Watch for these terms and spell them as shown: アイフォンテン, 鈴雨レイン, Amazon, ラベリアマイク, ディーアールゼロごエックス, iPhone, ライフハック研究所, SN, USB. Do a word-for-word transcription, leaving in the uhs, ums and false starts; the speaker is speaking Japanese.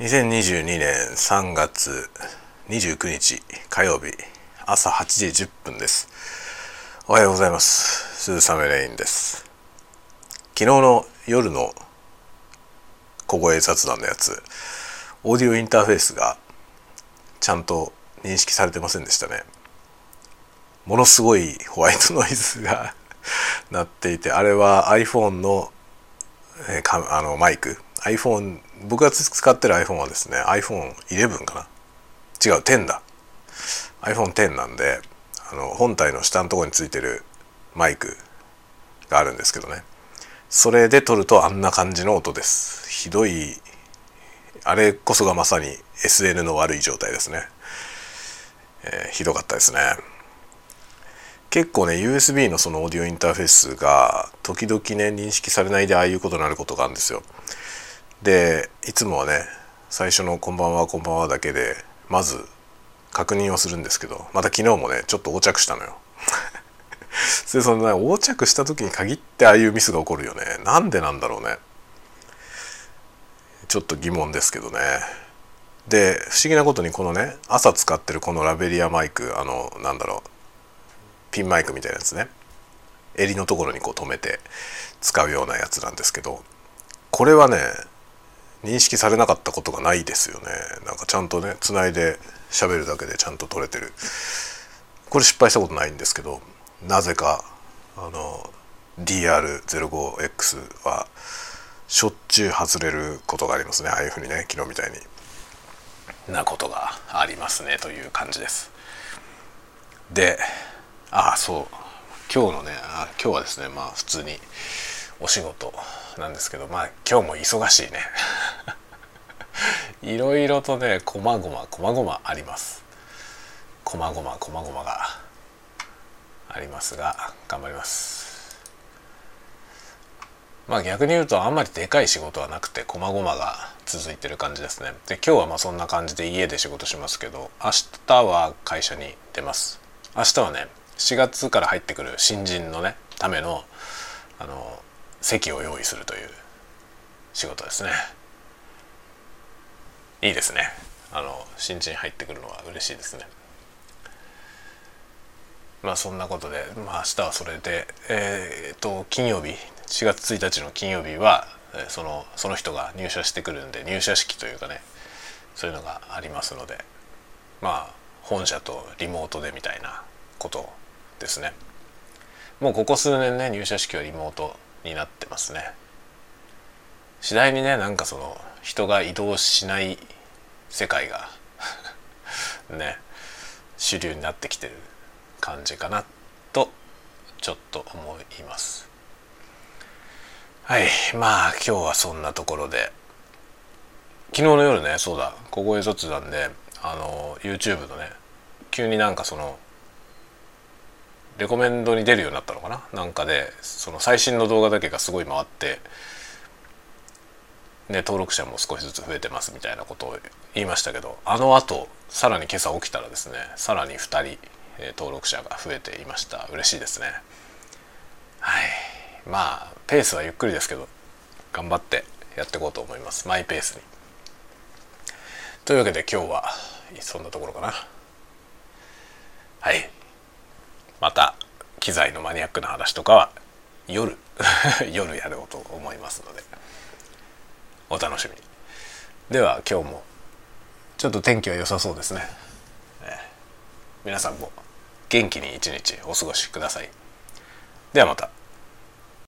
にせんにじゅうにねんさんがつにじゅうくにち火曜日朝はちじじゅっぷんです。おはようございます。鈴雨レインです。昨日の夜の小声雑談のやつ、オーディオインターフェースがちゃんと認識されてませんでしたね。ものすごいホワイトノイズが鳴っていて、あれは iPhone の、えー、かあのマイク、 iPhone、 僕が使ってる iPhone はですね アイフォンイレブン かな、違うテンだ、 アイフォンテン なんで、あの本体の下のところについてるマイクがあるんですけどね、それで撮るとあんな感じの音です。ひどい、あれこそがまさに エスエヌ の悪い状態ですね、えー、ひどかったですね。結構ね ユーエスビー のそのオーディオインターフェースが時々ね認識されないでああいうことになることがあるんですよ。でいつもはね最初のこんばんはこんばんはだけでまず確認をするんですけど、また昨日もねちょっと横着したのよそれその、ね、横着した時に限ってああいうミスが起こるよね。なんでなんだろうね、ちょっと疑問ですけどね。で不思議なことにこのね朝使ってるこのラベリアマイク、あのなんだろうピンマイクみたいなやつね、襟のところにこう止めて使うようなやつなんですけど、これはね認識されなかったことがないですよね。なんかちゃんとねつないで喋るだけでちゃんと取れてる。これ失敗したことないんですけど、なぜかあの ディーアールゼロごエックス はしょっちゅう外れることがありますね。ああいうふうにね昨日みたいになことがありますねという感じです。でああそう今日のねあ今日はですね、まあ普通にお仕事なんですけど、まあ今日も忙しいねいろいろとねこまごまこまごまありますこまごまこまごまがありますが頑張ります。まあ逆に言うとあんまりでかい仕事はなくてこまごまが続いてる感じですね。で今日はまあそんな感じで家で仕事しますけど、明日は会社に出ます。明日はねしがつから入ってくる新人のねためのあの席を用意するという仕事ですね。いいですね。あの新人入ってくるのは嬉しいですね。まあそんなことで、まあ明日はそれで、えー、っと金曜日しがつついたちの金曜日はそのその人が入社してくるんで入社式というかねそういうのがありますので、まあ本社とリモートでみたいなことですね。もうここ数年ね入社式はリモートになってますね。次第にねなんかその人が移動しない世界がね主流になってきてる感じかなとちょっと思います。はい、まあ今日はそんなところで、昨日の夜ねそうだ小声雑談であの YouTube のね急になんかそのレコメンドに出るようになったのかな、なんかでその最新の動画だけがすごい回って、ね、登録者も少しずつ増えてますみたいなことを言いましたけど、あのあとさらに今朝起きたらですねさらにふたり、えー、登録者が増えていました。嬉しいですね。はい、まあペースはゆっくりですけど頑張ってやっていこうと思います。マイペースに。というわけで今日はそんなところかな。はい、また機材のマニアックな話とかは夜夜やろうと思いますのでお楽しみに。では今日もちょっと天気は良さそうですね。えー、皆さんも元気に一日お過ごしください。ではまた。